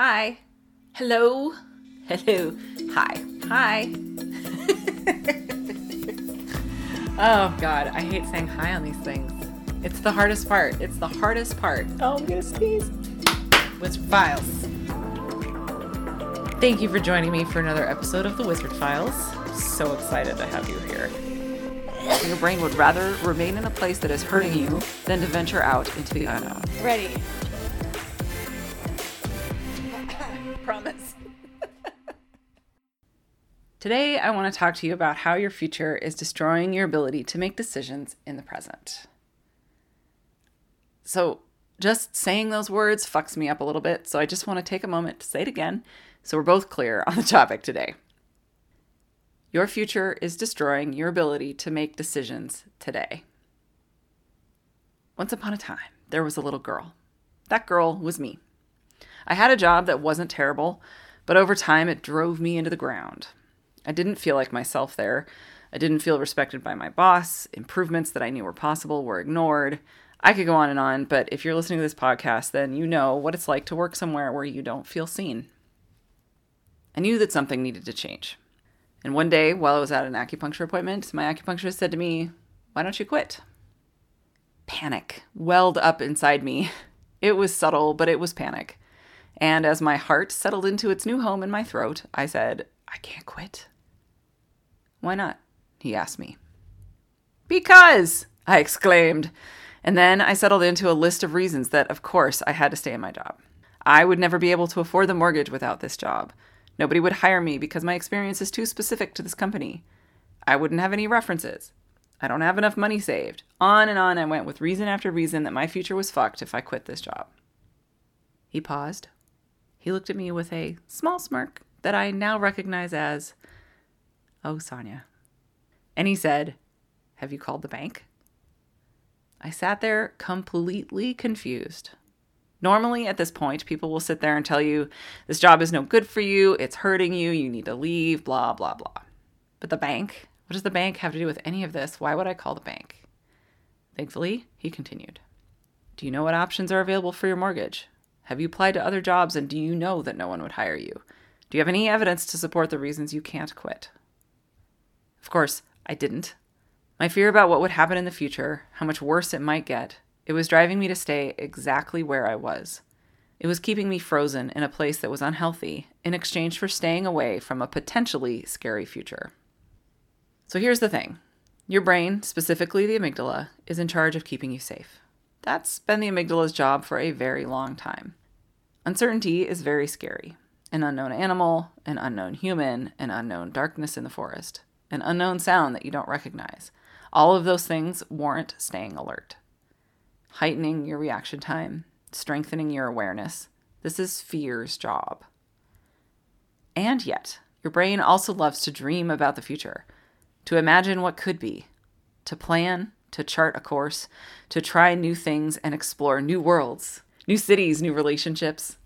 Hi. Hello. Hello. Hi. Hi. Oh, God. I hate saying hi on these things. It's the hardest part. It's the hardest part. Oh, I'm going to sneeze. Wizard Files. Thank you for joining me for another episode of the Wizard Files. So excited to have you here. Your brain would rather remain in a place that is hurting you than to venture out into the unknown. Ready. Promise. Today, I want to talk to you about how your future is destroying your ability to make decisions in the present. So just saying those words fucks me up a little bit, so I just want to take a moment to say it again so we're both clear on the topic today. Your future is destroying your ability to make decisions today. Once upon a time, there was a little girl. That girl was me. I had a job that wasn't terrible, but over time it drove me into the ground. I didn't feel like myself there. I didn't feel respected by my boss. Improvements that I knew were possible were ignored. I could go on and on, but if you're listening to this podcast, then you know what it's like to work somewhere where you don't feel seen. I knew that something needed to change. And one day, while I was at an acupuncture appointment, my acupuncturist said to me, "Why don't you quit?" Panic welled up inside me. It was subtle, but it was panic. And as my heart settled into its new home in my throat, I said, "I can't quit." "Why not?" he asked me. "Because," I exclaimed. And then I settled into a list of reasons that, of course, I had to stay in my job. I would never be able to afford the mortgage without this job. Nobody would hire me because my experience is too specific to this company. I wouldn't have any references. I don't have enough money saved. On and on I went with reason after reason that my future was fucked if I quit this job. He paused. He looked at me with a small smirk that I now recognize as, "Oh, Sonja." And he said, "Have you called the bank?" I sat there completely confused. Normally at this point, people will sit there and tell you, this job is no good for you, it's hurting you, you need to leave, blah, blah, blah. But the bank? What does the bank have to do with any of this? Why would I call the bank? Thankfully, he continued, "Do you know what options are available for your mortgage? Have you applied to other jobs and do you know that no one would hire you? Do you have any evidence to support the reasons you can't quit?" Of course, I didn't. My fear about what would happen in the future, how much worse it might get, it was driving me to stay exactly where I was. It was keeping me frozen in a place that was unhealthy in exchange for staying away from a potentially scary future. So here's the thing. Your brain, specifically the amygdala, is in charge of keeping you safe. That's been the amygdala's job for a very long time. Uncertainty is very scary. An unknown animal, an unknown human, an unknown darkness in the forest, an unknown sound that you don't recognize. All of those things warrant staying alert. Heightening your reaction time, strengthening your awareness. This is fear's job. And yet, your brain also loves to dream about the future, to imagine what could be, to plan, to chart a course, to try new things and explore new worlds, new cities, new relationships.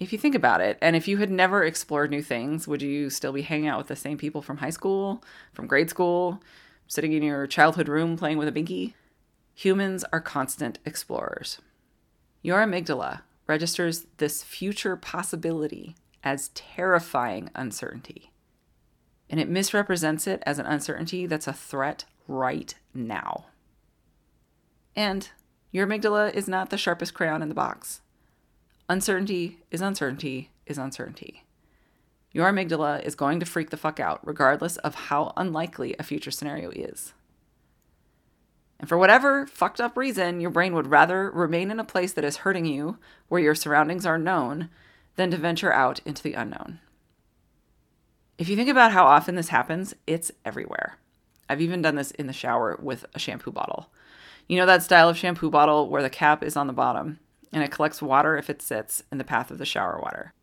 If you think about it, and if you had never explored new things, would you still be hanging out with the same people from high school, from grade school, sitting in your childhood room playing with a binky? Humans are constant explorers. Your amygdala registers this future possibility as terrifying uncertainty, and it misrepresents it as an uncertainty that's a threat right now. And your amygdala is not the sharpest crayon in the box. Uncertainty is uncertainty is uncertainty. Your amygdala is going to freak the fuck out regardless of how unlikely a future scenario is. And for whatever fucked up reason, your brain would rather remain in a place that is hurting you, where your surroundings are known, than to venture out into the unknown. If you think about how often this happens, it's everywhere. I've even done this in the shower with a shampoo bottle. You know that style of shampoo bottle where the cap is on the bottom and it collects water if it sits in the path of the shower water?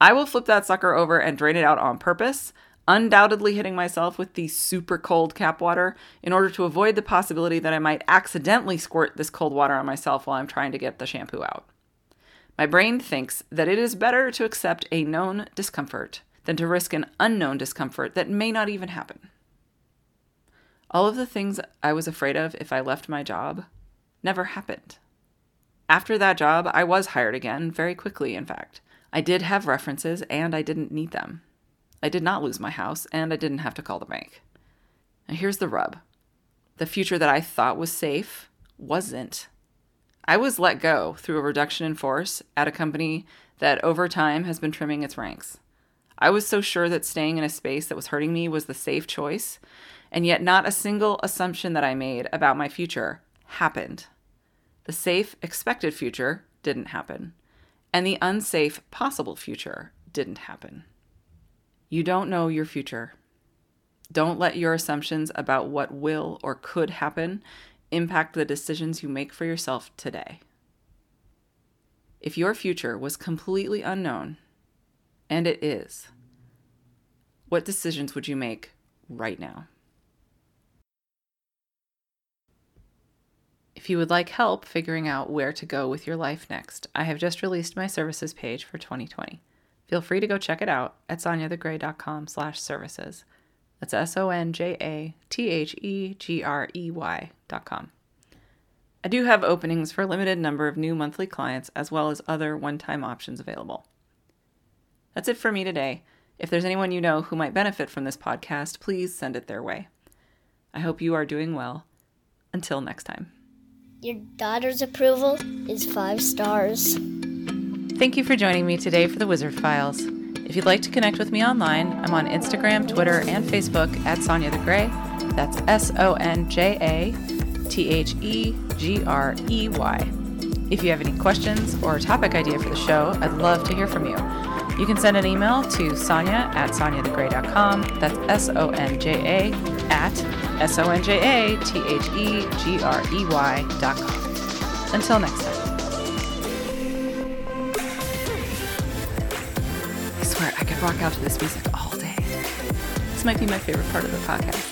I will flip that sucker over and drain it out on purpose, undoubtedly hitting myself with the super cold cap water in order to avoid the possibility that I might accidentally squirt this cold water on myself while I'm trying to get the shampoo out. My brain thinks that it is better to accept a known discomfort than to risk an unknown discomfort that may not even happen. All of the things I was afraid of if I left my job never happened. After that job, I was hired again, very quickly, in fact. I did have references, and I didn't need them. I did not lose my house, and I didn't have to call the bank. And here's the rub. The future that I thought was safe wasn't. I was let go through a reduction in force at a company that over time has been trimming its ranks. I was so sure that staying in a space that was hurting me was the safe choice, and yet not a single assumption that I made about my future happened. The safe expected future didn't happen, and the unsafe possible future didn't happen. You don't know your future. Don't let your assumptions about what will or could happen impact the decisions you make for yourself today. If your future was completely unknown, and it is, what decisions would you make right now? If you would like help figuring out where to go with your life next, I have just released my services page for 2020. Feel free to go check it out at sonjathegrey.com/services. That's SONJATHEGREY.com. I do have openings for a limited number of new monthly clients as well as other one-time options available. That's it for me today. If there's anyone you know who might benefit from this podcast, please send it their way. I hope you are doing well. Until next time. Your daughter's approval is 5 stars. Thank you for joining me today for the Wizard Files. If you'd like to connect with me online, I'm on Instagram, Twitter, and Facebook at Sonja the Grey. That's SONJATHEGREY. If you have any questions or topic idea for the show, I'd love to hear from you. You can send an email to sonja@sonjathegrey.com. That's SONJA@SONJATHEGREY.com. Until next time. I swear I could rock out to this music all day. This might be my favorite part of the podcast.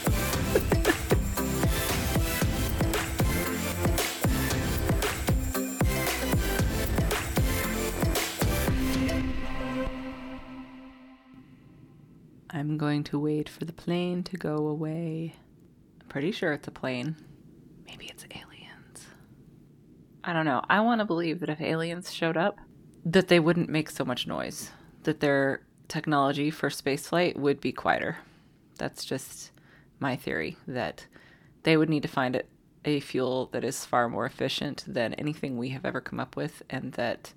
I'm going to wait for the plane to go away. I'm pretty sure it's a plane. Maybe it's aliens. I don't know. I want to believe that if aliens showed up, that they wouldn't make so much noise. That their technology for spaceflight would be quieter. That's just my theory, that they would need to find a fuel that is far more efficient than anything we have ever come up with, and that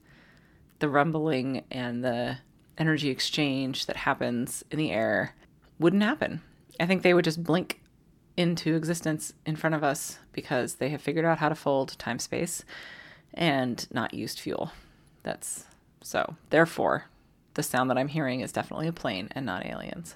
the rumbling and the energy exchange that happens in the air wouldn't happen. I think they would just blink into existence in front of us because they have figured out how to fold time-space and not used fuel. Therefore, the sound that I'm hearing is definitely a plane and not aliens.